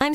I'm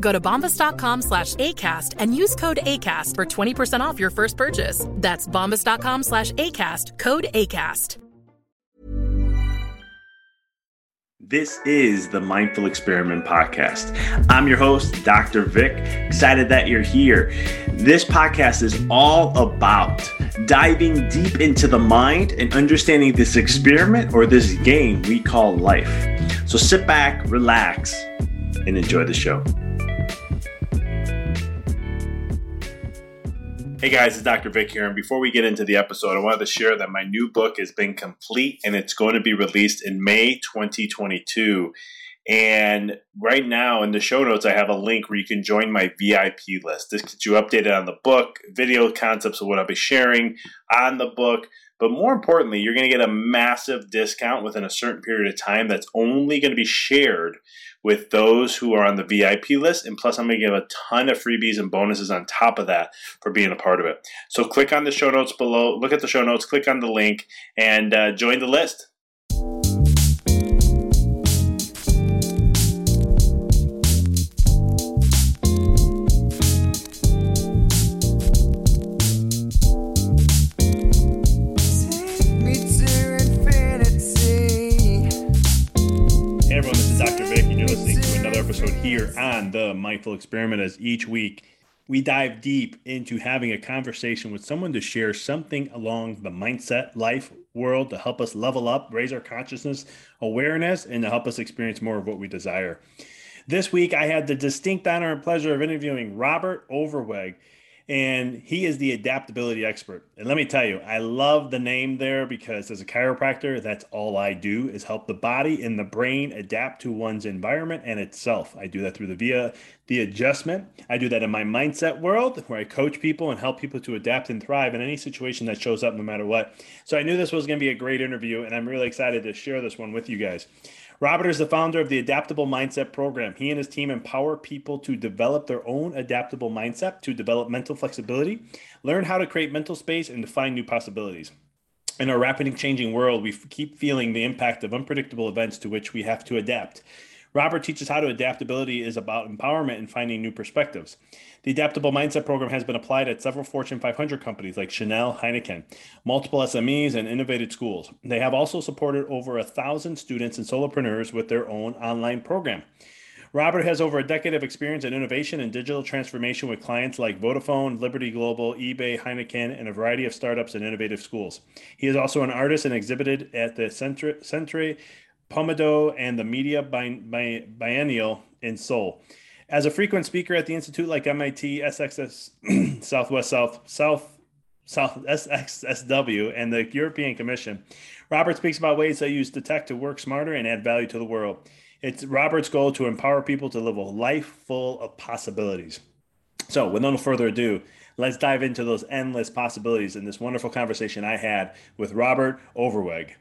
Go to bombas.com/ACAST and use code ACAST for 20% off your first purchase. That's bombas.com/ACAST, code ACAST. This is the Mindful Experiment Podcast. I'm your host, Dr. Vic. Excited that you're here. This podcast is all about diving deep into the mind and understanding this experiment or this game we call life. So sit back, relax, and enjoy the show. Hey guys, it's Dr. Vic here, and before we get into the episode, I wanted to share that my new book has been complete, and it's going to be released in May 2022. And right now in the show notes, I have a link where you can join my VIP list. This gets you updated on the book, video concepts of what I'll be sharing on the book. But more importantly, you're going to get a massive discount within a certain period of time that's only going to be shared with those who are on the VIP list. And plus, I'm going to give a ton of freebies and bonuses on top of that for being a part of it. So click on the show notes below, look at the show notes, click on the link, and join the list. Here on The Mindful Experiment, as each week we dive deep into having a conversation with someone to share something along the mindset, life, world to help us level up, raise our consciousness, awareness, and to help us experience more of what we desire. This week, I had the distinct honor and pleasure of interviewing Robert Overweg, and he is the adaptability expert. And let me tell you, I love the name there because as a chiropractor, that's all I do is help the body and the brain adapt to one's environment and itself. I do that through the adjustment. I do that in my mindset world where I coach people and help people to adapt and thrive in any situation that shows up no matter what. So I knew this was going to be a great interview, and I'm really excited to share this one with you guys. Robert is the founder of the Adaptable Mindset Program. He and his team empower people to develop their own adaptable mindset, to develop mental flexibility, learn how to create mental space, and define new possibilities. In our rapidly changing world, we keep feeling the impact of unpredictable events to which we have to adapt. Robert teaches how to adaptability is about empowerment and finding new perspectives. The Adaptable Mindset Program has been applied at several Fortune 500 companies like Chanel, Heineken, multiple SMEs, and innovative schools. They have also supported over 1,000 students and solopreneurs with their own online program. Robert has over a decade of experience in innovation and digital transformation with clients like Vodafone, Liberty Global, eBay, Heineken, and a variety of startups and innovative schools. He is also an artist and exhibited at the Centre Pompidou and the Media Biennial in Seoul. As a frequent speaker at the institute like MIT, SXS, South SXSW, and the European Commission, Robert speaks about ways they use the tech to work smarter and add value to the world. It's Robert's goal to empower people to live a life full of possibilities. So with no further ado, let's dive into those endless possibilities in this wonderful conversation I had with Robert Overweg.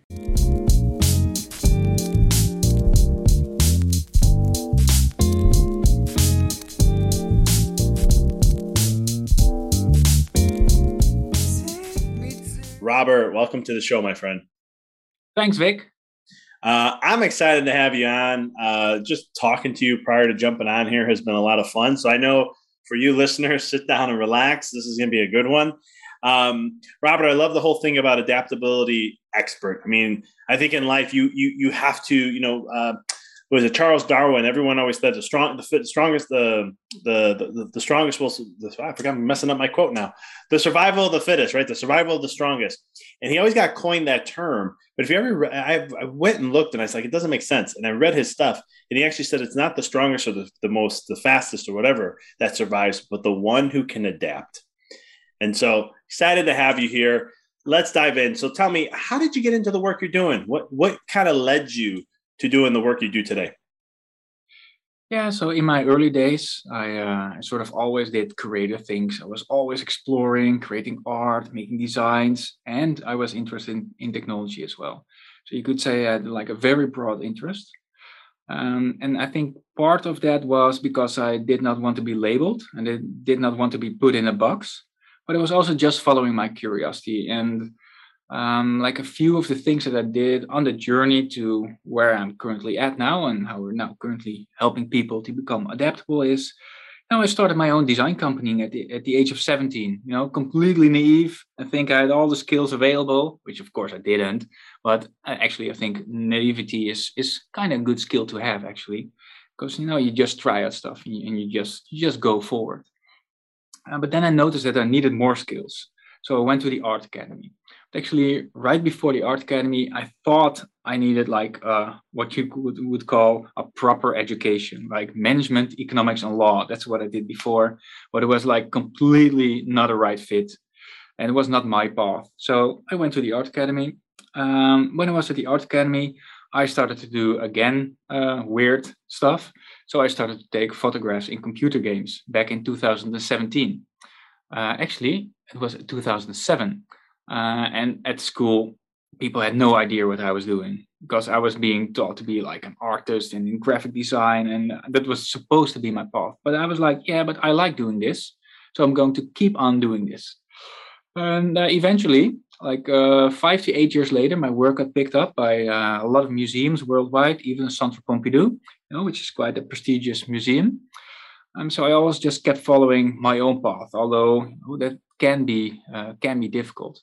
Robert, welcome to the show, my friend. Thanks, Vic. I'm excited to have you on. Just talking to you prior to jumping on here has been a lot of fun. So I know for you listeners, sit down and relax. This is going to be a good one. Robert, I love the whole thing about adaptability expert. I mean, I think in life you have to, was it Charles Darwin? Everyone always said the strongest will. I forgot, I'm messing up my quote now. The survival of the fittest, right? The survival of the strongest. And he always got coined that term. But if you ever, I went and looked, and I was like, it doesn't make sense. And I read his stuff, and he actually said it's not the strongest or the fastest or whatever that survives, but the one who can adapt. And so excited to have you here. Let's dive in. So tell me, how did you get into the work you're doing? What kind of led you to doing the work you do today? Yeah, so in my early days, I sort of always did creative things. I was always exploring, creating art, making designs, and I was interested in technology as well. So you could say I had like a very broad interest. And I think part of that was because I did not want to be labeled and I did not want to be put in a box, but it was also just following my curiosity. And like a few of the things that I did on the journey to where I'm currently at now and how we're now currently helping people to become adaptable is, I started my own design company at the age of 17, completely naive. I think I had all the skills available, which of course I didn't, but I think naivety is kind of a good skill to have actually, because, you just try out stuff and you just go forward. But then I noticed that I needed more skills. So I went to the art academy. Actually, right before the art academy, I thought I needed like what you would call a proper education, like management, economics, and law. That's what I did before, but it was like completely not a right fit, and it was not my path. So I went to the art academy. When I was at the art academy, I started to do again weird stuff. So I started to take photographs in computer games back in 2017. Actually, it was 2007. And at school, people had no idea what I was doing because I was being taught to be like an artist and in graphic design. And that was supposed to be my path. But I was like, yeah, but I like doing this. So I'm going to keep on doing this. And eventually, like 5 to 8 years later, my work got picked up by a lot of museums worldwide, even Centre Pompidou, which is quite a prestigious museum. So I always just kept following my own path, although that can be difficult.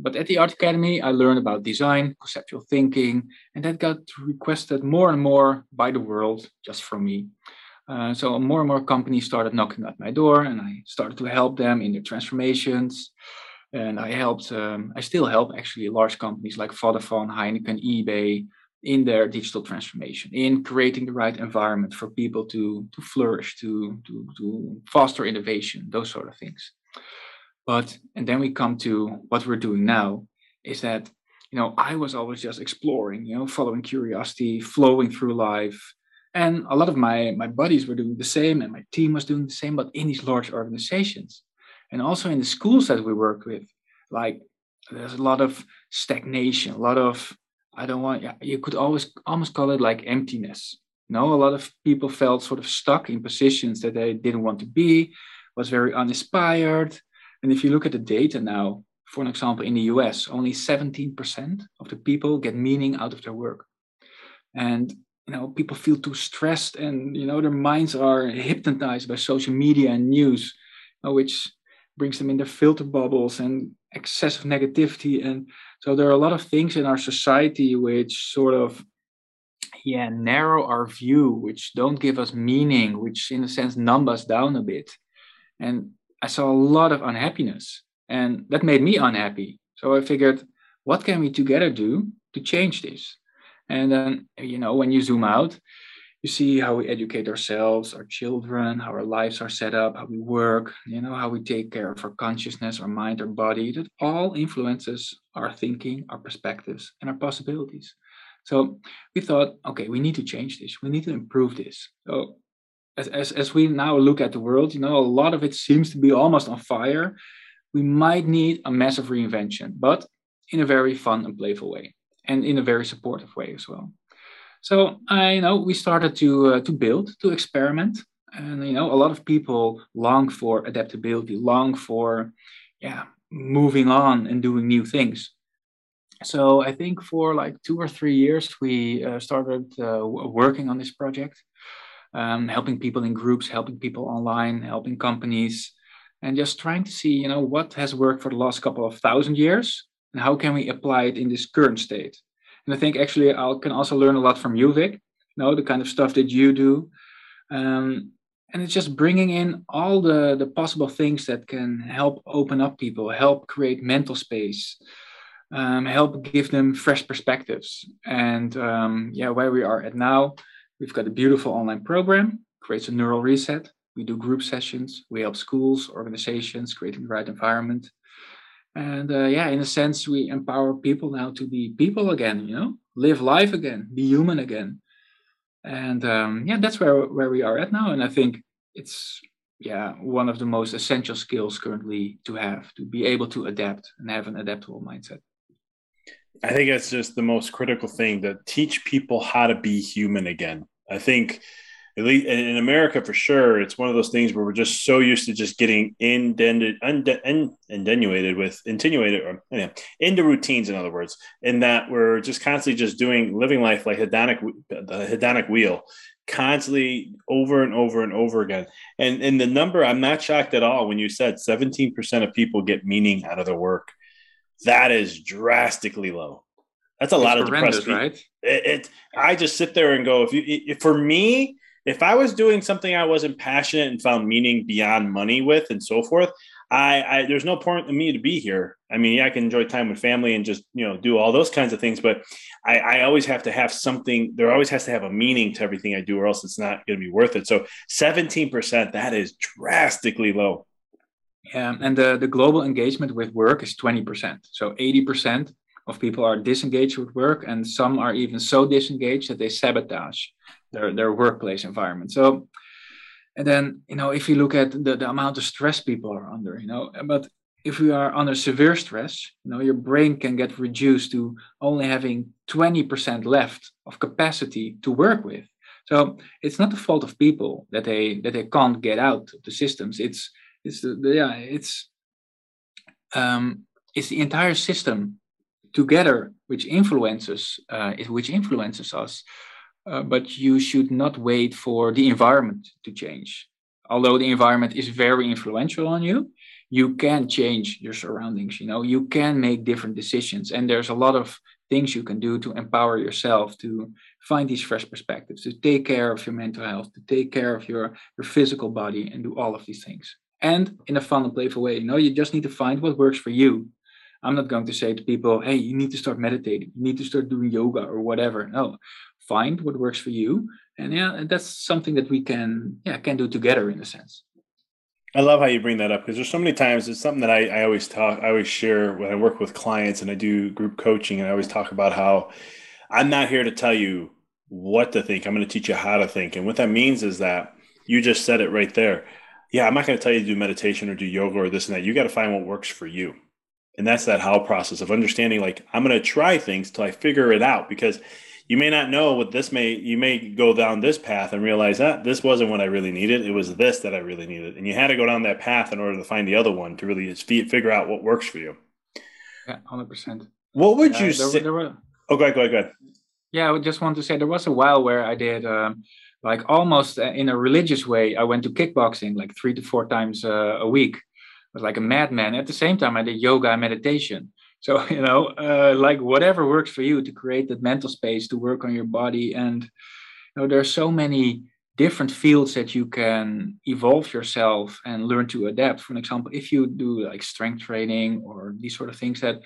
But at the Art Academy, I learned about design, conceptual thinking, and that got requested more and more by the world, just from me. So more and more companies started knocking at my door, and I started to help them in their transformations. And I still help actually large companies like Vodafone, Heineken, eBay in their digital transformation, in creating the right environment for people to flourish, to foster innovation, those sort of things. And then we come to what we're doing now is that, I was always just exploring, following curiosity, flowing through life. And a lot of my buddies were doing the same and my team was doing the same, but in these large organizations and also in the schools that we work with, like there's a lot of stagnation, a lot of, you could almost call it like emptiness. A lot of people felt sort of stuck in positions that they didn't want to be, was very uninspired. And if you look at the data now, for an example, in the US, only 17% of the people get meaning out of their work. And, people feel too stressed and, their minds are hypnotized by social media and news, which brings them in their filter bubbles and excessive negativity. And so there are a lot of things in our society which sort of, narrow our view, which don't give us meaning, which in a sense numb us down a bit. And I saw a lot of unhappiness and that made me unhappy. So I figured, what can we together do to change this? And then, when you zoom out, you see how we educate ourselves, our children, how our lives are set up, how we work, how we take care of our consciousness, our mind, our body, that all influences our thinking, our perspectives, and our possibilities. So we thought, okay, we need to change this. We need to improve this. So as we now look at the world, you know, a lot of it seems to be almost on fire. We might need a massive reinvention, but in a very fun and playful way, and in a very supportive way as well. So we started to build, to experiment, and a lot of people long for adaptability, long for moving on and doing new things. So I think for like 2 or 3 years, we started working on this project, helping people in groups, helping people online, helping companies, and just trying to see, what has worked for the last couple of thousand years and how can we apply it in this current state. And I think actually I can also learn a lot from you, Vic, the kind of stuff that you do. And it's just bringing in all the possible things that can help open up people, help create mental space, help give them fresh perspectives. And where we are at now, we've got a beautiful online program, creates a neural reset. We do group sessions. We help schools, organizations, creating the right environment. And in a sense, we empower people now to be people again, live life again, be human again. And that's where we are at now. And I think it's one of the most essential skills currently to have, to be able to adapt and have an adaptable mindset. I think that's just the most critical thing, to teach people how to be human again. I think at least in America, for sure, it's one of those things where we're just so used to just getting into routines, in other words, in that we're just constantly just living life like the hedonic wheel, constantly over and over and over again. And the number, I'm not shocked at all when you said 17% of people get meaning out of their work. That is drastically low. That's a lot of depressed people. Right? I just sit there and go, if I was doing something I wasn't passionate and found meaning beyond money with and so forth, there's no point in me to be here. I mean, I can enjoy time with family and just, do all those kinds of things, but I always have to have something. There always has to have a meaning to everything I do, or else it's not going to be worth it. So 17%, that is drastically low. Yeah, and the global engagement with work is 20%. So 80% of people are disengaged with work, and some are even so disengaged that they sabotage their workplace environment. So, and then, if you look at the amount of stress people are under, but if we are under severe stress, your brain can get reduced to only having 20% left of capacity to work with. So it's not the fault of people that they can't get out of the systems. It's the entire system together, which influences us. But you should not wait for the environment to change. Although the environment is very influential on you, you can change your surroundings. You can make different decisions, and there's a lot of things you can do to empower yourself, to find these fresh perspectives, to take care of your mental health, to take care of your physical body, and do all of these things. And in a fun and playful way, you just need to find what works for you. I'm not going to say to people, hey, you need to start meditating, you need to start doing yoga or whatever. No, find what works for you. And that's something that we can do together in a sense. I love how you bring that up, because there's so many times, it's something that I always share when I work with clients and I do group coaching, and I always talk about how I'm not here to tell you what to think. I'm going to teach you how to think. And what that means is that you just said it right there. Yeah, I'm not going to tell you to do meditation or do yoga or this and that. You got to find what works for you. And that's that how process of understanding, like, I'm going to try things till I figure it out, because you may not know what this you may go down this path and realize that this wasn't what I really needed. It was this that I really needed. And you had to go down that path in order to find the other one to really figure out what works for you. Yeah, 100%. What would you say? Go ahead. Yeah, I just want to say there was a while where I did almost in a religious way. I went to kickboxing like 3 to 4 times a week. Was like a madman. At the same time, I did yoga and meditation. So, whatever works for you to create that mental space, to work on your body. And, there are so many different fields that you can evolve yourself and learn to adapt. For example, if you do like strength training or these sort of things, that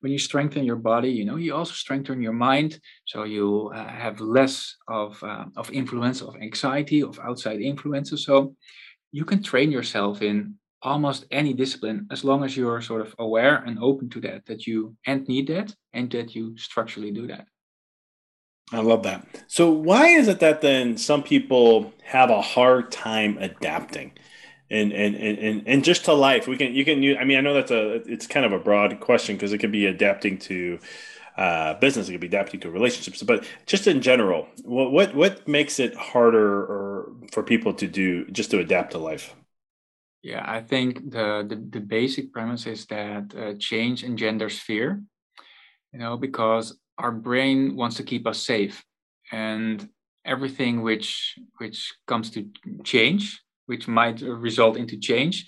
when you strengthen your body, you also strengthen your mind. So you have less of influence, of anxiety, of outside influences. So you can train yourself in almost any discipline, as long as you're sort of aware and open to that you need that, and that you structurally do that. I love that. So why is it that then some people have a hard time adapting and just to life? I know that's it's kind of a broad question because it could be adapting to business, it could be adapting to relationships, but just in general, what makes it harder for people to adapt to life? Yeah, I think the basic premise is that change engenders fear, because our brain wants to keep us safe, and everything which comes to change, which might result into change,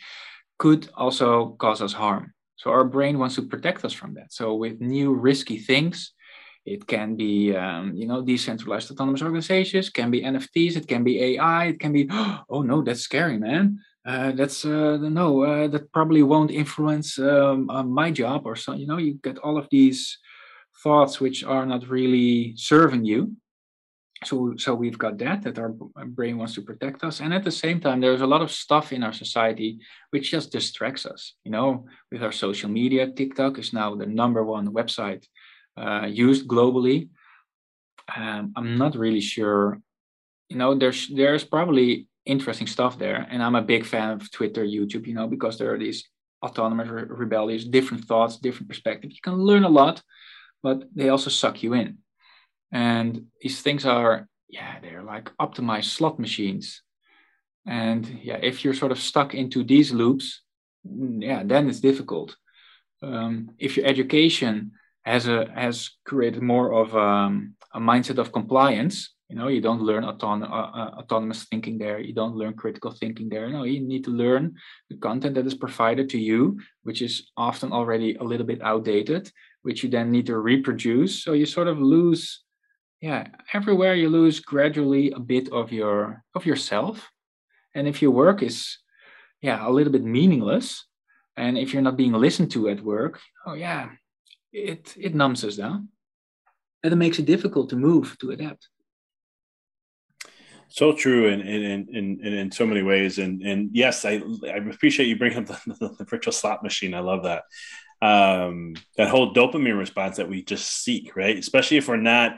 could also cause us harm. So our brain wants to protect us from that. So with new risky things, it can be, decentralized autonomous organizations, can be NFTs, it can be AI, it can be, oh no, that's scary, man. That probably won't influence my job or so. You get all of these thoughts which are not really serving you. So we've got that our brain wants to protect us. And at the same time, there's a lot of stuff in our society which just distracts us. With our social media, TikTok is now the #1 website used globally. I'm not really sure. There's probably interesting stuff there. And I'm a big fan of Twitter, YouTube, because there are these autonomous rebellions, different thoughts, different perspectives. You can learn a lot, but they also suck you in. And these things are, they're like optimized slot machines. And if you're sort of stuck into these loops, then it's difficult. If your education has created more of a mindset of compliance, you don't learn autonomous thinking there. You don't learn critical thinking there. No, you need to learn the content that is provided to you, which is often already a little bit outdated, which you then need to reproduce. So you sort of lose... everywhere you lose gradually a bit of yourself. And if your work is a little bit meaningless, and if you're not being listened to at work, it numbs us down. And it makes it difficult to move, to adapt. So true in so many ways. And yes, I appreciate you bringing up the virtual slot machine. I love that. That whole dopamine response that we just seek, right? Especially if we're not...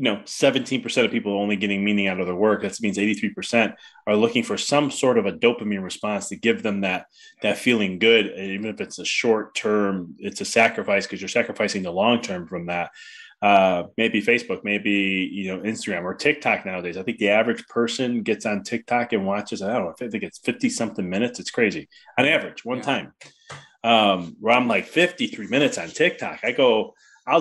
17% of people are only getting meaning out of their work. That means 83% are looking for some sort of a dopamine response to give them that feeling good. And even if it's a short term, it's a sacrifice because you're sacrificing the long term from that. Maybe Facebook, maybe, Instagram or TikTok nowadays. I think the average person gets on TikTok and watches, I think it's 50 something minutes. It's crazy on average one time, where I'm like 53 minutes on TikTok. I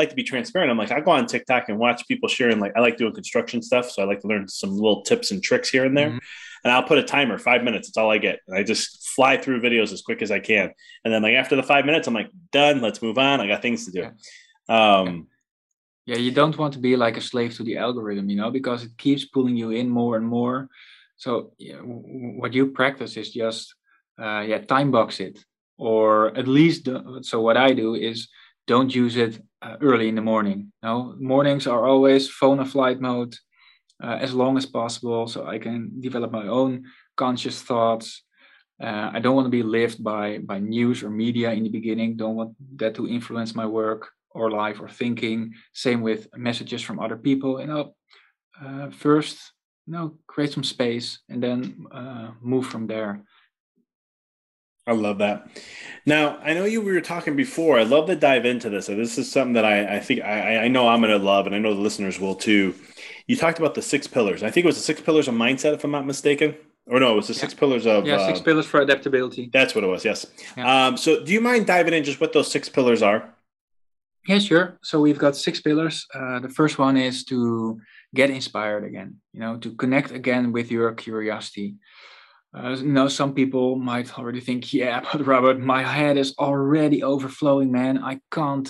like to be transparent. I'm like, I go on TikTok and watch people sharing, I like doing construction stuff. So I like to learn some little tips and tricks here and there. Mm-hmm. And I'll put a timer, 5 minutes. It's all I get. And I just fly through videos as quick as I can. And then after the 5 minutes, I'm like, done, let's move on. I got things to do. You don't want to be like a slave to the algorithm, because it keeps pulling you in more and more. So what you practice is just, time box it. Or at least, so what I do is don't use it early in the morning. No, mornings are always phone or flight mode as long as possible, so I can develop my own conscious thoughts. I don't want to be lived by news or media in the beginning. Don't want that to influence my work or life or thinking. Same with messages from other people. First, create some space and then move from there. I love that. Now, I know we were talking before. I love to dive into this. So this is something that I think I know I'm going to love, and I know the listeners will too. You talked about the 6 pillars. I think it was the 6 pillars of mindset, if I'm not mistaken. Or no, it was the 6 pillars of... 6 pillars for adaptability. That's what it was, yes. Yeah. So do you mind diving in just what those 6 pillars are? Yeah, sure. So we've got 6 pillars. The first one is to get inspired again, to connect again with your curiosity. Some people might already think, but Robert, my head is already overflowing, man. I can't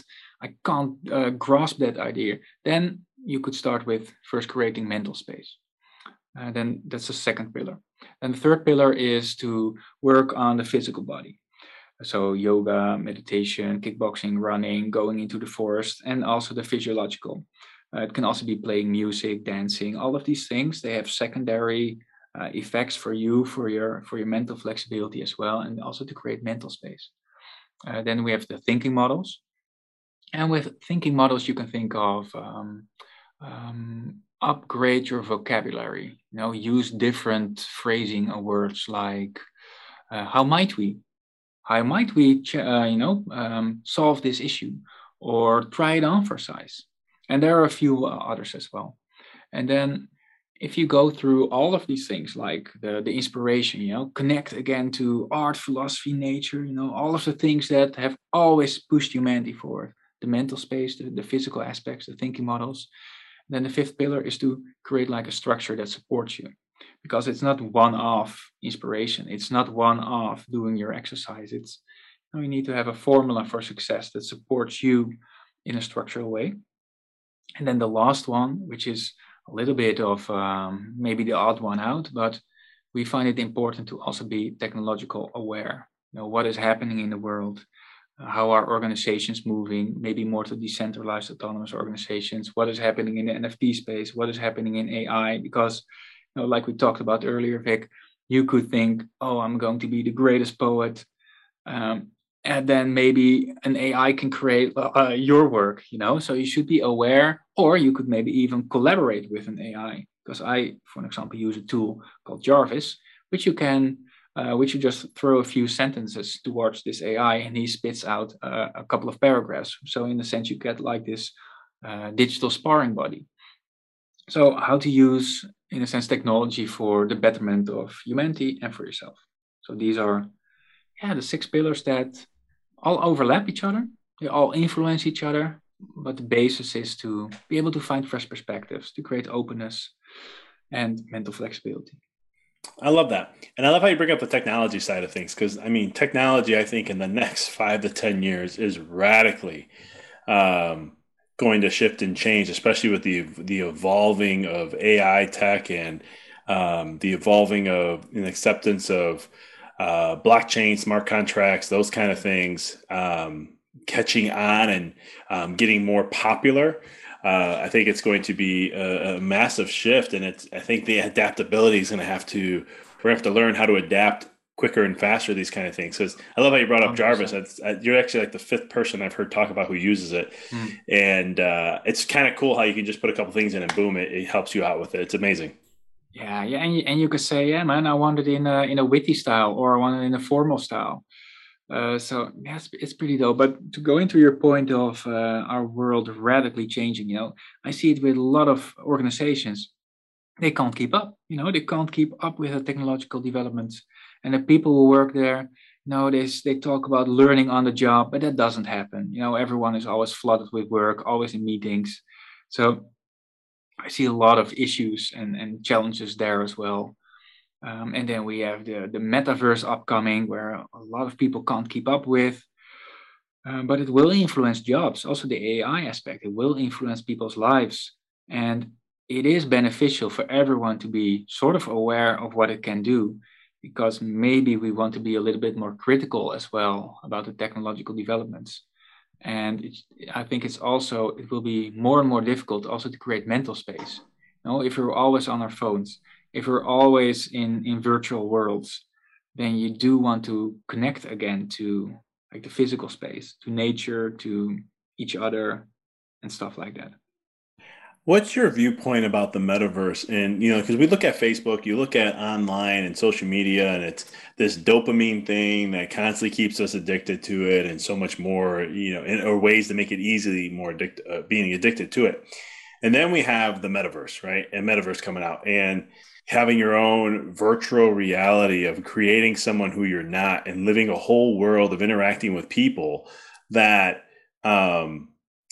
grasp that idea. Then you could start with first creating mental space. Then that's the second pillar. And the third pillar is to work on the physical body. So yoga, meditation, kickboxing, running, going into the forest, and also the physiological. It can also be playing music, dancing, all of these things. They have secondary effects for you, for your mental flexibility as well, and also to create mental space. Then we have the thinking models. And with thinking models, you can think of upgrade your vocabulary. You know, use different phrasing or words like how might we? How might we solve this issue, or try it on for size? And there are a few others as well. And then if you go through all of these things, like the inspiration, you know, connect again to art, philosophy, nature, you know, all of the things that have always pushed humanity forward, the mental space, the physical aspects, the thinking models. And then the fifth pillar is to create like a structure that supports you, because it's not one-off inspiration. It's not one-off doing your exercise. It's, you know, you need to have a formula for success that supports you in a structural way. And then the last one, which is a little bit of maybe the odd one out, but we find it important to also be technological aware. You know, what is happening in the world? How are organizations moving? Maybe more to decentralized autonomous organizations. What is happening in the NFT space? What is happening in AI? Because, you know, like we talked about earlier, Vic, you could think, oh, I'm going to be the greatest poet. And then maybe an AI can create your work, you know, so you should be aware, or you could maybe even collaborate with an AI, because I, for example, use a tool called Jarvis, which you can, which you just throw a few sentences towards this AI and he spits out a couple of paragraphs. So in a sense, you get like this digital sparring buddy. So how to use, in a sense, technology for the betterment of humanity and for yourself. So these are the six pillars that all overlap each other. They all influence each other. But the basis is to be able to find fresh perspectives, to create openness and mental flexibility. I love that. And I love how you bring up the technology side of things, because, I mean, technology, I think, in the next 5 to 10 years is radically going to shift and change, especially with the evolving of AI tech and the evolving of an acceptance of blockchain, smart contracts, those kind of things, catching on and getting more popular. I think it's going to be a massive shift. And it's, I think the adaptability is going to have to, we're going to have to learn how to adapt quicker and faster, these kind of things. Because I love how you brought up 100%. Jarvis. You're actually like the fifth person I've heard talk about who uses it. Mm. And it's kind of cool how you can just put a couple things in and boom, it helps you out with it. It's amazing. Yeah. And you could say, yeah, man, I want it in a witty style, or I want it in a formal style. So yeah, it's pretty dope. But to go into your point of our world radically changing, you know, I see it with a lot of organizations. They can't keep up, you know, they can't keep up with the technological developments. And the people who work there, you know, they talk about learning on the job, but that doesn't happen. You know, everyone is always flooded with work, always in meetings. So I see a lot of issues and challenges there as well. And then we have the metaverse upcoming, where a lot of people can't keep up with, but it will influence jobs. Also the AI aspect, it will influence people's lives. And it is beneficial for everyone to be sort of aware of what it can do, because maybe we want to be a little bit more critical as well about the technological developments. And I think it will be more and more difficult also to create mental space. You know, if we're always on our phones, if we're always in virtual worlds, then you do want to connect again to like the physical space, to nature, to each other and stuff like that. What's your viewpoint about the metaverse? And, you know, because we look at Facebook, you look at online and social media, and it's this dopamine thing that constantly keeps us addicted to it, and so much more, you know, or ways to make it easily more being addicted to it. And then we have the metaverse, right? And metaverse coming out and having your own virtual reality of creating someone who you're not and living a whole world of interacting with people that,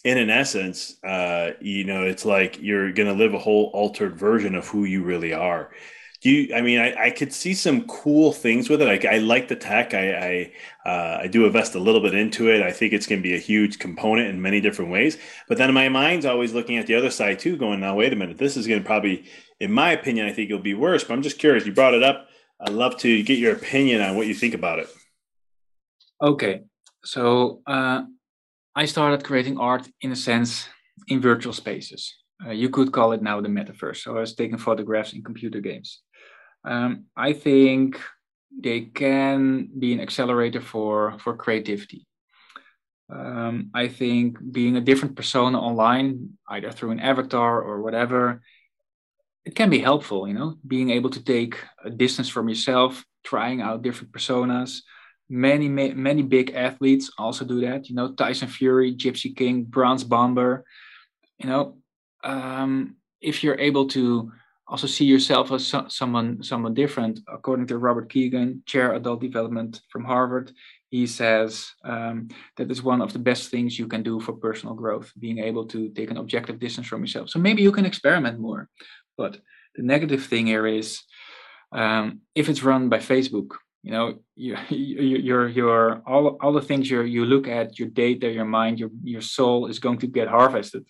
and in essence, you know, it's like you're going to live a whole altered version of who you really are. I could see some cool things with it. I like the tech. I do invest a little bit into it. I think it's going to be a huge component in many different ways. But then my mind's always looking at the other side too, going, now, wait a minute. This is going to probably, in my opinion, I think it'll be worse. But I'm just curious. You brought it up. I'd love to get your opinion on what you think about it. Okay. So, I started creating art, in a sense, in virtual spaces. You could call it now the metaverse. So I was taking photographs in computer games. I think they can be an accelerator for creativity. I think being a different persona online, either through an avatar or whatever, it can be helpful, you know, being able to take a distance from yourself, trying out different personas. Many big athletes also do that, you know, Tyson Fury, Gypsy King, Bronze Bomber, you know, if you're able to also see yourself as someone different. According to Robert Keegan, chair adult development from Harvard, he says that is one of the best things you can do for personal growth, being able to take an objective distance from yourself. So maybe you can experiment more. But the negative thing here is if it's run by Facebook, you know, you're all the things you look at, your data, your mind, your soul is going to get harvested.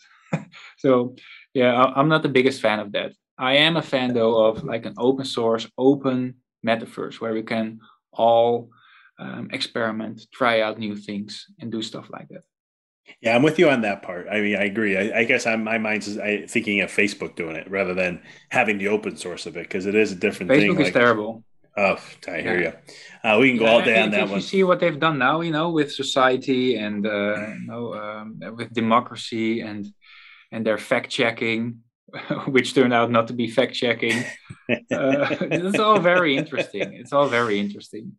So yeah, I'm not the biggest fan of that. I am a fan though of like an open source, open metaverse where we can all experiment, try out new things and do stuff like that. Yeah, I'm with you on that part. I mean, I agree. I guess my mind's thinking of Facebook doing it rather than having the open source of it, because it is a different thing. Facebook is terrible. Oh, I hear you. We can go all day on that one. You see what they've done now, you know, with society and you know, with democracy and their fact checking, which turned out not to be fact checking. It's all very interesting. It's all very interesting.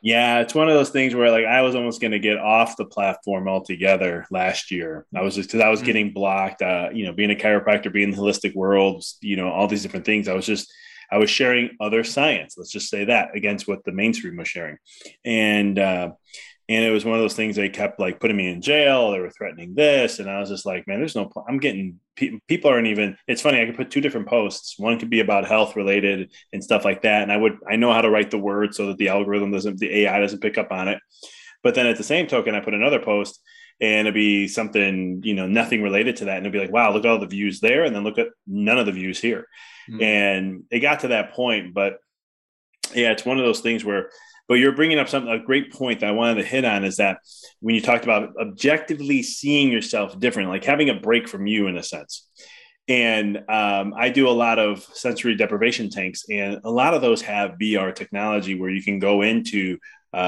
Yeah, it's one of those things where like I was almost going to get off the platform altogether last year. I was just because I was getting blocked, you know, being a chiropractor, being in the holistic world, you know, all these different things. I was sharing other science. Let's just say that against what the mainstream was sharing. And it was one of those things they kept like putting me in jail. They were threatening this. And I was just like, man, there's no point. I'm getting people aren't even, it's funny. I could put two different posts. One could be about health related and stuff like that. And I know how to write the word so that the AI doesn't pick up on it. But then at the same token, I put another post and it'd be something, you know, nothing related to that. And it'd be like, wow, look at all the views there. And then look at none of the views here. Mm-hmm. And it got to that point, but yeah, it's one of those things where, but you're bringing up a great point that I wanted to hit on is that when you talked about objectively seeing yourself different, like having a break from you in a sense. And I do a lot of sensory deprivation tanks, and a lot of those have VR technology where you can go into, you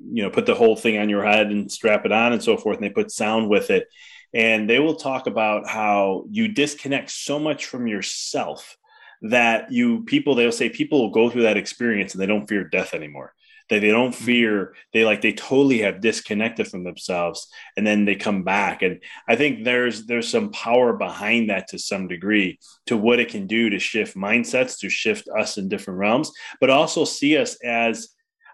know, put the whole thing on your head and strap it on and so forth. And they put sound with it. And they will talk about how you disconnect so much from yourself that they'll say people will go through that experience and they don't fear death anymore. That they don't fear, they totally have disconnected from themselves and then they come back. And I think there's some power behind that to some degree to what it can do to shift mindsets, to shift us in different realms, but also see us as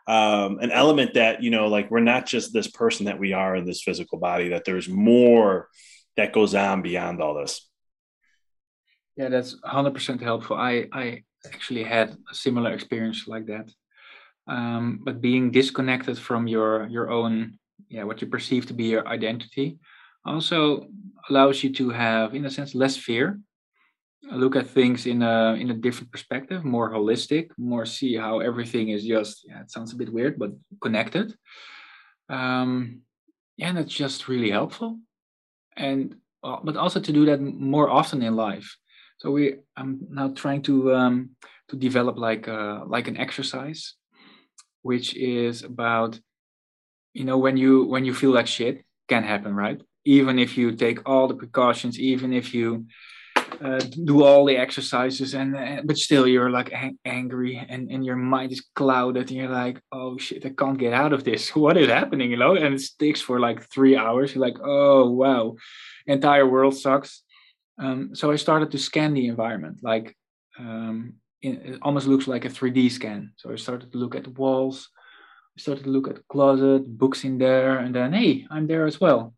an element that, you know, like we're not just this person that we are in this physical body, that there's more that goes on beyond all this. Yeah, that's 100% helpful. I actually had a similar experience like that. But being disconnected from your own, what you perceive to be your identity also allows you to have, in a sense, less fear, look at things in a different perspective, more holistic, more see how everything is just, it sounds a bit weird, but connected. And it's just really helpful. And, but also to do that more often in life. So I'm now trying to develop like an exercise, which is about, you know, when you feel like shit, can happen, right? Even if you take all the precautions, even if you do all the exercises, but still you're like angry and your mind is clouded and you're like, oh shit, I can't get out of this. What is happening, you know? And it sticks for like 3 hours. You're like, oh, wow, entire world sucks. So I started to scan the environment, like, it almost looks like a 3D scan. So I started to look at the walls, I started to look at the closet, books in there, and then, hey, I'm there as well.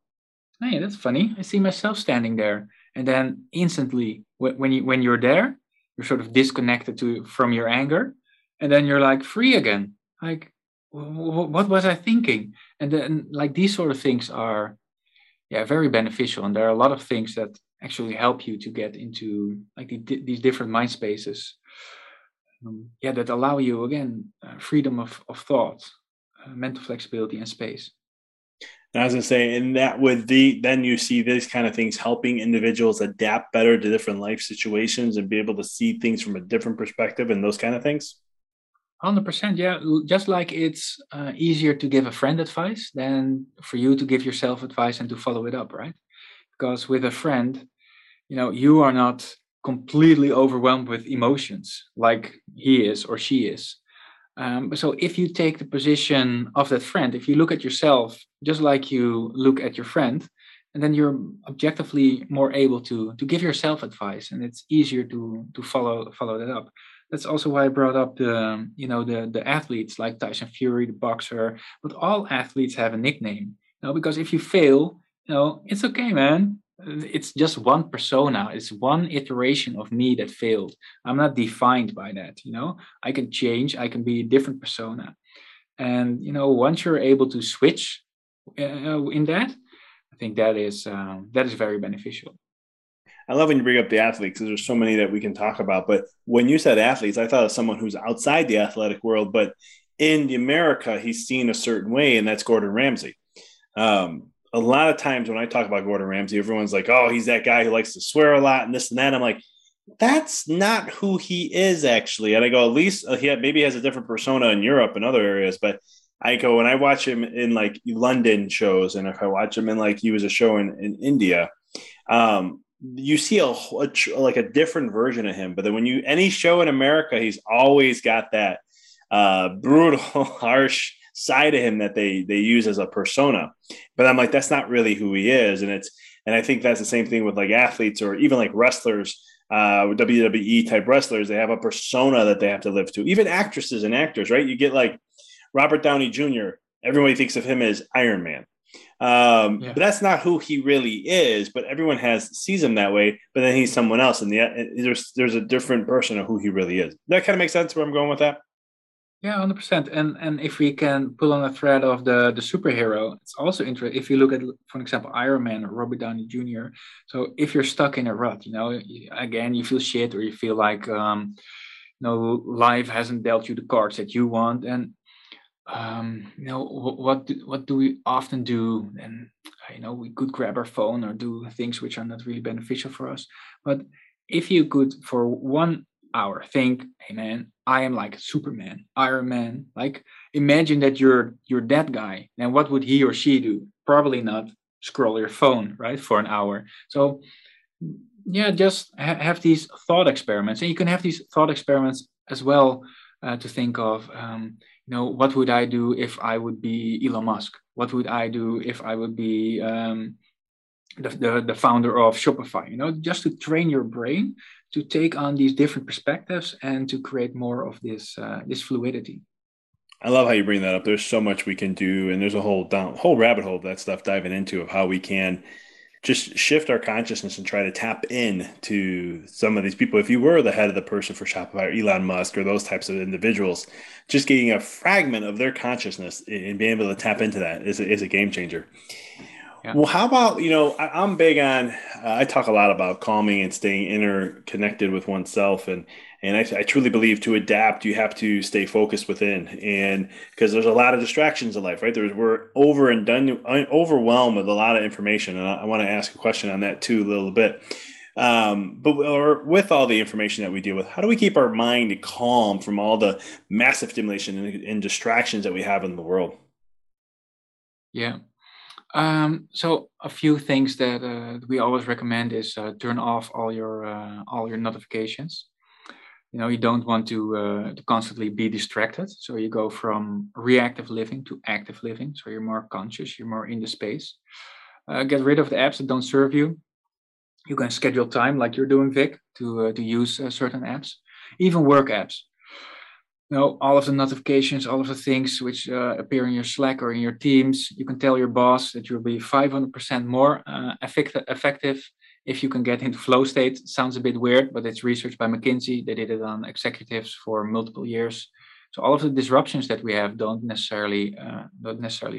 Hey, that's funny. I see myself standing there. And then instantly, when you're there, you're sort of disconnected from your anger, and then you're like free again. Like, what was I thinking? And then, like, these sort of things are, very beneficial. And there are a lot of things that actually help you to get into like these different mind spaces. That allow you, again, freedom of thought, mental flexibility and space. And I was going to say, and that then you see these kind of things helping individuals adapt better to different life situations and be able to see things from a different perspective and those kind of things. 100%, yeah. Just like it's easier to give a friend advice than for you to give yourself advice and to follow it up, right? Because with a friend, you know, you are not completely overwhelmed with emotions like he is or she is. So if you take the position of that friend, if you look at yourself just like you look at your friend, and then you're objectively more able to give yourself advice, and it's easier to follow that up. That's also why I brought up the athletes like Tyson Fury, the boxer. But all athletes have a nickname, you know, because if you fail, you know, it's okay, man. It's just one persona. It's one iteration of me that failed. I'm not defined by that. You know, I can change. I can be a different persona. And, you know, once you're able to switch in that, I think that is very beneficial. I love when you bring up the athletes, because there's so many that we can talk about. But when you said athletes, I thought of someone who's outside the athletic world, but in America, he's seen a certain way, and that's Gordon Ramsay. A lot of times when I talk about Gordon Ramsay, everyone's like, oh, he's that guy who likes to swear a lot and this and that. I'm like, that's not who he is, actually. And I go, at least maybe he has a different persona in Europe and other areas. But I go, when I watch him in like London shows, and if I watch him in like, he was a show in India, you see a different version of him. But then when you, any show in America, he's always got that brutal, harsh side of him that they use as a persona. But I'm like, that's not really who he is. And I think that's the same thing with like athletes or even like wrestlers, WWE type wrestlers. They have a persona that they have to live to. Even actresses and actors, right? You get like Robert Downey Jr. Everybody thinks of him as Iron Man. But that's not who he really is, but everyone sees him that way, but then he's someone else. And there's a different person of who he really is. That kind of makes sense where I'm going with that. Yeah, 100%. And if we can pull on a thread of the superhero, it's also interesting. If you look at, for example, Iron Man or Robert Downey Jr. So if you're stuck in a rut, you know, again, you feel shit, or you feel like, life hasn't dealt you the cards that you want. And what do we often do? And we could grab our phone or do things which are not really beneficial for us. But if you could for 1 hour think, hey man, I am like Superman, Iron Man, like imagine that you're that guy, then what would he or she do? Probably not scroll your phone, right, for an hour. So yeah, just have these thought experiments. And you can have these thought experiments as well to think of, what would I do if I would be Elon Musk? What would I do if I would be the founder of Shopify? You know, just to train your brain to take on these different perspectives and to create more of this this fluidity. I love how you bring that up. There's so much we can do, and there's a whole rabbit hole of that stuff diving into of how we can just shift our consciousness and try to tap in to some of these people. If you were the head of the person for Shopify or Elon Musk or those types of individuals, just getting a fragment of their consciousness and being able to tap into that is a game changer. Yeah. Well, how about, I'm big on, I talk a lot about calming and staying interconnected with oneself. And I truly believe to adapt, you have to stay focused within. And because there's a lot of distractions in life, right? We're overwhelmed with a lot of information. And I want to ask a question on that too, a little bit. But with all the information that we deal with, how do we keep our mind calm from all the massive stimulation and distractions that we have in the world? Yeah. So a few things that we always recommend is turn off all your notifications. You know, you don't want to constantly be distracted. So you go from reactive living to active living. So you're more conscious, you're more in the space. Get rid of the apps that don't serve you. You can schedule time like you're doing, Vic, to use certain apps, even work apps. No, all of the notifications, all of the things which appear in your Slack or in your Teams, you can tell your boss that you'll be 500% more effective if you can get into flow state. Sounds a bit weird, but it's research by McKinsey. They did it on executives for multiple years. So all of the disruptions that we have don't necessarily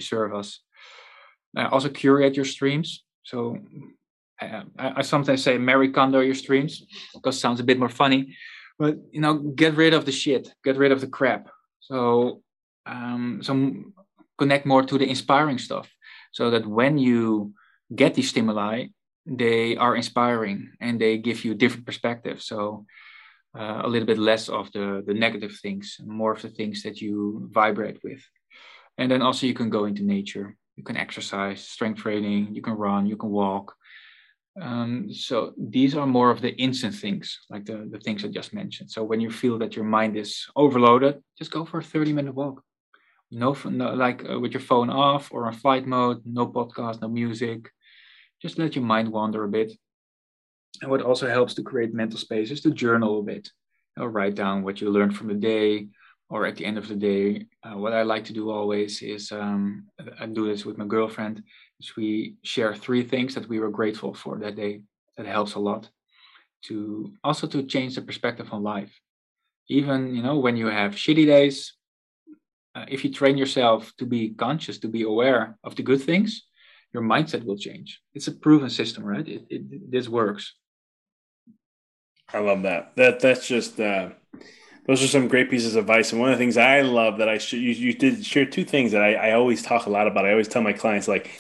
serve us. Also curate your streams. So I sometimes say Marie Kondo your streams, because it sounds a bit more funny. But, get rid of the shit, get rid of the crap. So, connect more to the inspiring stuff, so that when you get these stimuli, they are inspiring and they give you different perspectives. So a little bit less of the negative things, more of the things that you vibrate with. And then also you can go into nature, you can exercise, strength training, you can run, you can walk. So these are more of the instant things, like the things I just mentioned. So when you feel that your mind is overloaded, just go for a 30-minute walk. No, with your phone off or on flight mode, no podcast, no music. Just let your mind wander a bit. And what also helps to create mental space is to journal a bit. I'll write down what you learned from the day, or at the end of the day. What I like to do always is, I do this with my girlfriend, is we share 3 things that we were grateful for that day. That helps a lot to change the perspective on life. Even, when you have shitty days, if you train yourself to be conscious, to be aware of the good things, your mindset will change. It's a proven system, right? This works. I love that. That's just... Those are some great pieces of advice. And one of the things I love that you did share 2 things that I always talk a lot about. I always tell my clients, like,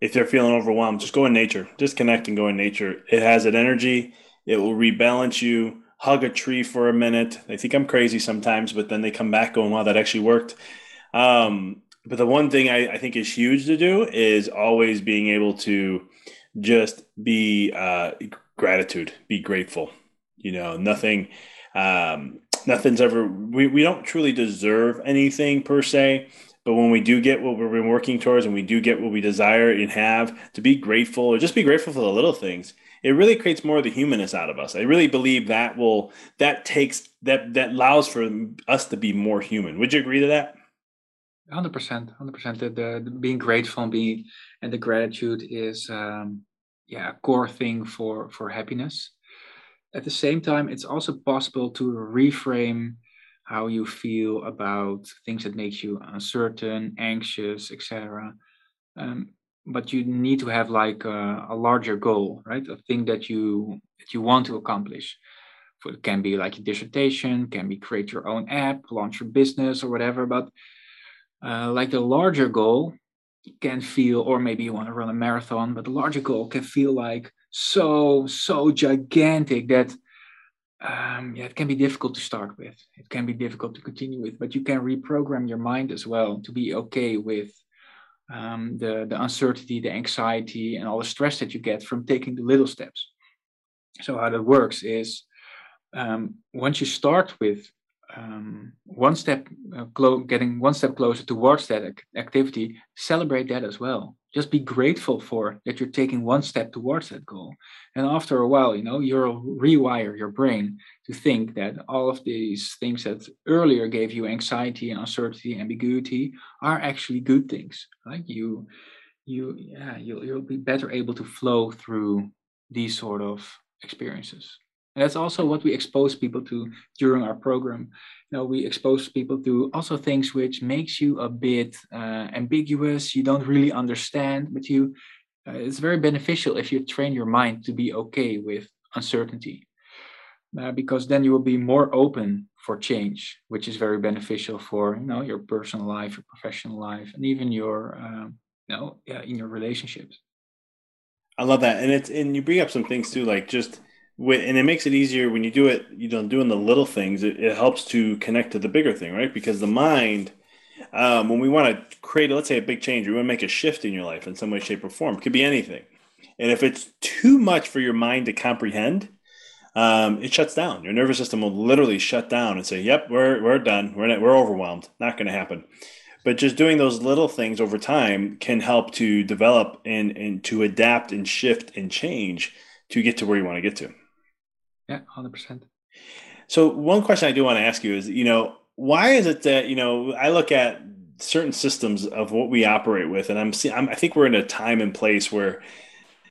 if they're feeling overwhelmed, just go in nature, disconnect and go in nature. It has that energy. It will rebalance you. Hug a tree for a minute. They think I'm crazy sometimes, but then they come back going, wow, that actually worked. But the one thing I think is huge to do is always being able to just be gratitude, be grateful, nothing. Nothing's ever, we don't truly deserve anything per se, but when we do get what we've been working towards and we do get what we desire and have, to be grateful, or just be grateful for the little things, it really creates more of the humanness out of us. I really believe that allows for us to be more human. Would you agree to that? 100%. The being grateful and the gratitude is, a core thing for happiness. At the same time, it's also possible to reframe how you feel about things that make you uncertain, anxious, etc. But you need to have like a larger goal, right? A thing that you want to accomplish. It can be like a dissertation, can be create your own app, launch your business or whatever. But like the larger goal can feel, or maybe you want to run a marathon, but the larger goal can feel like so gigantic that it can be difficult to start with. It can be difficult to continue with, but you can reprogram your mind as well to be okay with the uncertainty, the anxiety, and all the stress that you get from taking the little steps. So how that works is once you start with one step, getting one step closer towards that activity, celebrate that as well. Just be grateful for that you're taking one step towards that goal. And after a while, you'll rewire your brain to think that all of these things that earlier gave you anxiety and uncertainty, ambiguity, are actually good things. Right? You'll be better able to flow through these sort of experiences. And that's also what we expose people to during our program. We expose people to also things which makes you a bit ambiguous. You don't really understand, but it's very beneficial if you train your mind to be okay with uncertainty, because then you will be more open for change, which is very beneficial for your personal life, your professional life, and even your in your relationships. I love that, and you bring up some things too, like just. And it makes it easier when you do it, doing the little things, it helps to connect to the bigger thing, right? Because the mind, when we want to create, let's say, a big change, we want to make a shift in your life in some way, shape, or form. It could be anything. And if it's too much for your mind to comprehend, it shuts down. Your nervous system will literally shut down and say, yep, we're done. We're overwhelmed. Not going to happen. But just doing those little things over time can help to develop and to adapt and shift and change to get to where you want to get to. Yeah, 100%. So one question I do want to ask you is, why is it that, I look at certain systems of what we operate with, and I think we're in a time and place where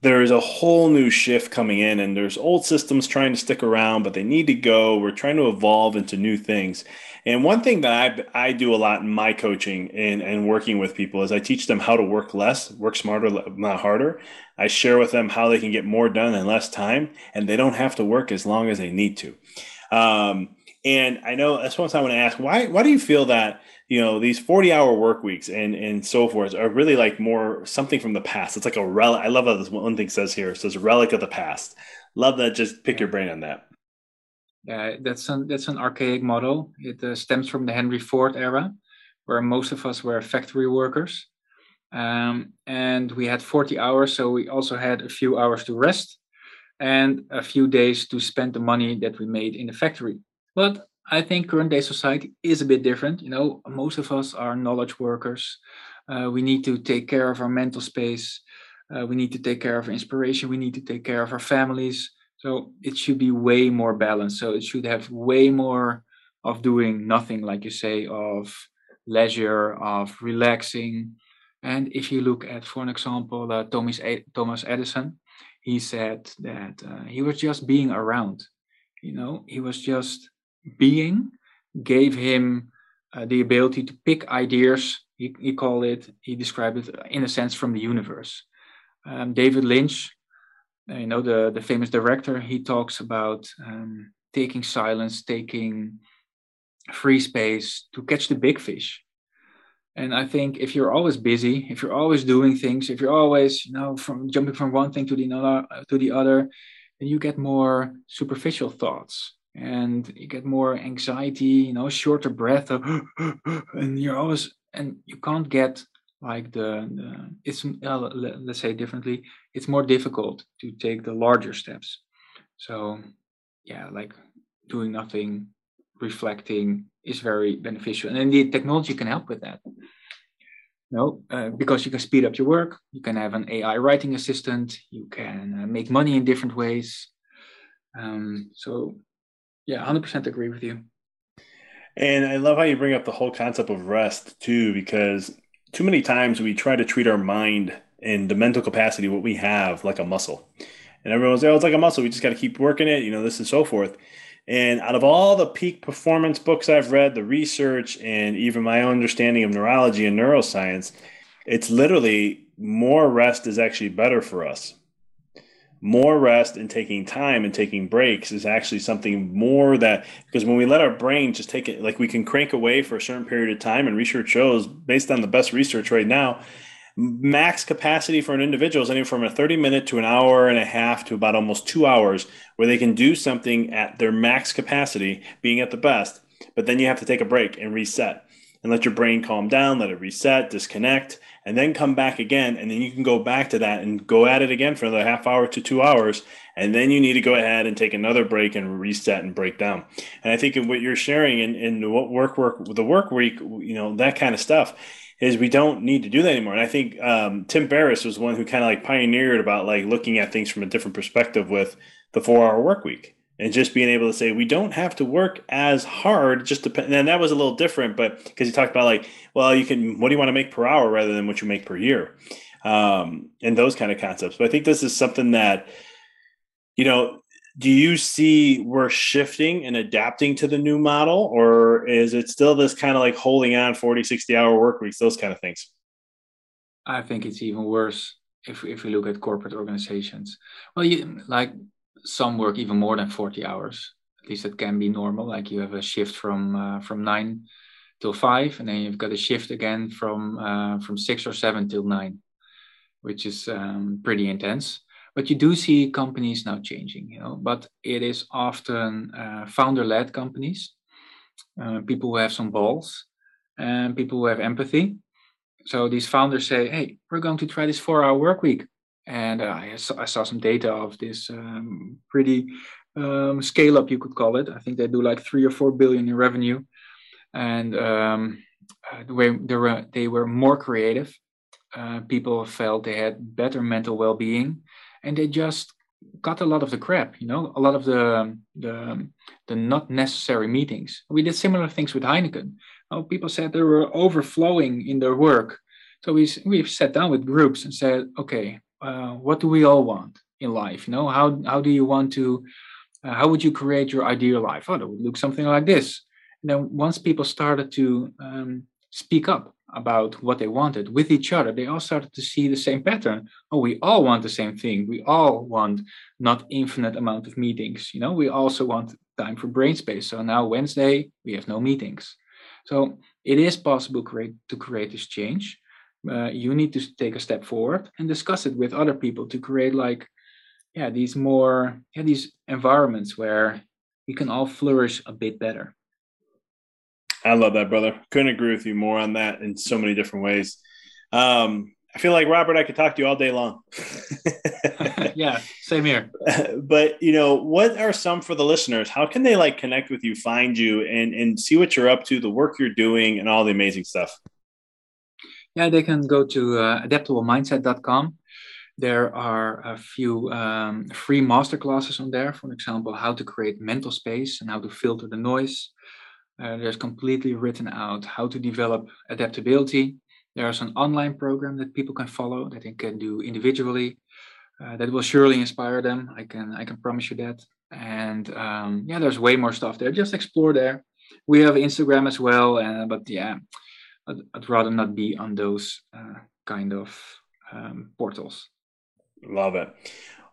there is a whole new shift coming in, and there's old systems trying to stick around, but they need to go. We're trying to evolve into new things. And one thing that I do a lot in my coaching and working with people is I teach them how to work less, work smarter, not harder. I share with them how they can get more done in less time, and they don't have to work as long as they need to. And I know that's what I want to ask. Why do you feel that, these 40-hour work weeks and so forth are really like more something from the past? It's like a relic. I love how this one thing says here. It says relic of the past. Love that. Just pick your brain on that. That's an archaic model. It stems from the Henry Ford era, where most of us were factory workers. And we had 40 hours, so we also had a few hours to rest and a few days to spend the money that we made in the factory. But I think current day society is a bit different. You know, most of us are knowledge workers. We need to take care of our mental space. We need to take care of inspiration. We need to take care of our families. So it should be way more balanced. So it should have way more of doing nothing, like you say, of leisure, of relaxing. And if you look at, for an example, Thomas Edison, he said that he was just being around. You know, he was just being, gave him the ability to pick ideas. He described it in a sense from the universe. David Lynch, you know, the famous director, he talks about taking silence, taking free space to catch the big fish. And I think if you're always busy, if you're always doing things, if you're always, you know, from jumping from one thing to the other, then you get more superficial thoughts and you get more anxiety, you know, shorter breath, and you're always, and you can't get like let's say differently, it's more difficult to take the larger steps. So yeah, like doing nothing, reflecting is very beneficial. And indeed, technology can help with that. No, because you can speed up your work, you can have an AI writing assistant, you can make money in different ways. So yeah, 100% agree with you. And I love how you bring up the whole concept of rest too, because too many times we try to treat our mind and the mental capacity, what we have, like a muscle. And everyone's like, oh, it's like a muscle. We just got to keep working it, you know, this and so forth. And out of all the peak performance books I've read, the research, and even my own understanding of neurology and neuroscience, it's literally more rest is actually better for us. More rest and taking time and taking breaks is actually something more that, because when we let our brain just take it, like we can crank away for a certain period of time, and research shows, based on the best research right now, max capacity for an individual is anywhere from a 30-minute to an hour and a half to about almost 2 hours where they can do something at their max capacity, being at the best, but then you have to take a break and reset and let your brain calm down, let it reset, disconnect, and then come back again. And then you can go back to that and go at it again for another half hour to 2 hours. And then you need to go ahead and take another break and reset and break down. And I think in what you're sharing in what the work week, you know, that kind of stuff, is we don't need to do that anymore. And I think Tim Ferriss was one who kind of like pioneered about like looking at things from a different perspective with the 4-hour work week and just being able to say, we don't have to work as hard, just depend. And that was a little different, but because he talked about like, well, you can, what do you want to make per hour rather than what you make per year? And those kind of concepts. But I think this is something that, you know, do you see we're shifting and adapting to the new model, or is it still this kind of like holding on 40, 60-hour work weeks, those kind of things? I think it's even worse if we look at corporate organizations. Well, some work even more than 40 hours. At least it can be normal. Like you have a shift from 9 till 5, and then you've got a shift again from 6 or 7 till 9, which is pretty intense. But you do see companies now changing, you know, but it is often founder-led companies, people who have some balls and people who have empathy. So these founders say, hey, we're going to try this 4-hour work week. And I saw some data of this pretty scale up, you could call it. I think they do like 3 or 4 billion in revenue. And they were more creative. People felt they had better mental well-being, and they just cut a lot of the crap, you know, a lot of the not necessary meetings. We did similar things with Heineken. People said they were overflowing in their work. So we've sat down with groups and said, okay, what do we all want in life? You know, how do you want to, how would you create your ideal life? Oh, that would look something like this. And then once people started to speak up about what they wanted with each other, they all started to see the same pattern. Oh, we all want the same thing. We all want not infinite amount of meetings. You know, we also want time for brain space. So now Wednesday, we have no meetings. So it is possible to create this change. You need to take a step forward and discuss it with other people to create these environments where we can all flourish a bit better. I love that, brother. Couldn't agree with you more on that in so many different ways. I feel like, Robert, I could talk to you all day long. Yeah, same here. But, you know, what are some for the listeners? How can they like connect with you, find you, and see what you're up to, the work you're doing, and all the amazing stuff? Yeah, they can go to adaptablemindset.com. There are a few free masterclasses on there. For example, how to create mental space and how to filter the noise. There's completely written out how to develop adaptability. There's an online program that people can follow that they can do individually. That will surely inspire them. I can promise you that. And yeah, there's way more stuff there. Just explore there. We have Instagram as well. But yeah, I'd rather not be on those kind of portals. Love it.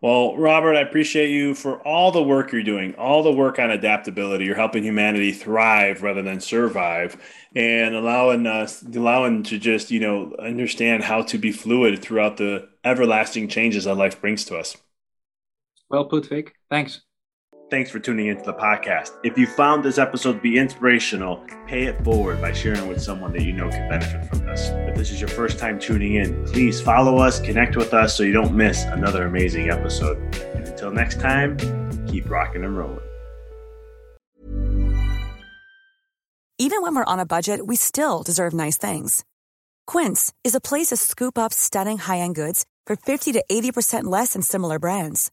Well, Robert, I appreciate you for all the work you're doing, all the work on adaptability. You're helping humanity thrive rather than survive, and allowing to just, you know, understand how to be fluid throughout the everlasting changes that life brings to us. Well put, Vic. Thanks. Thanks for tuning into the podcast. If you found this episode to be inspirational, pay it forward by sharing with someone that you know can benefit from this. If this is your first time tuning in, please follow us, connect with us so you don't miss another amazing episode. And until next time, keep rocking and rolling. Even when we're on a budget, we still deserve nice things. Quince is a place to scoop up stunning high-end goods for 50 to 80% less than similar brands.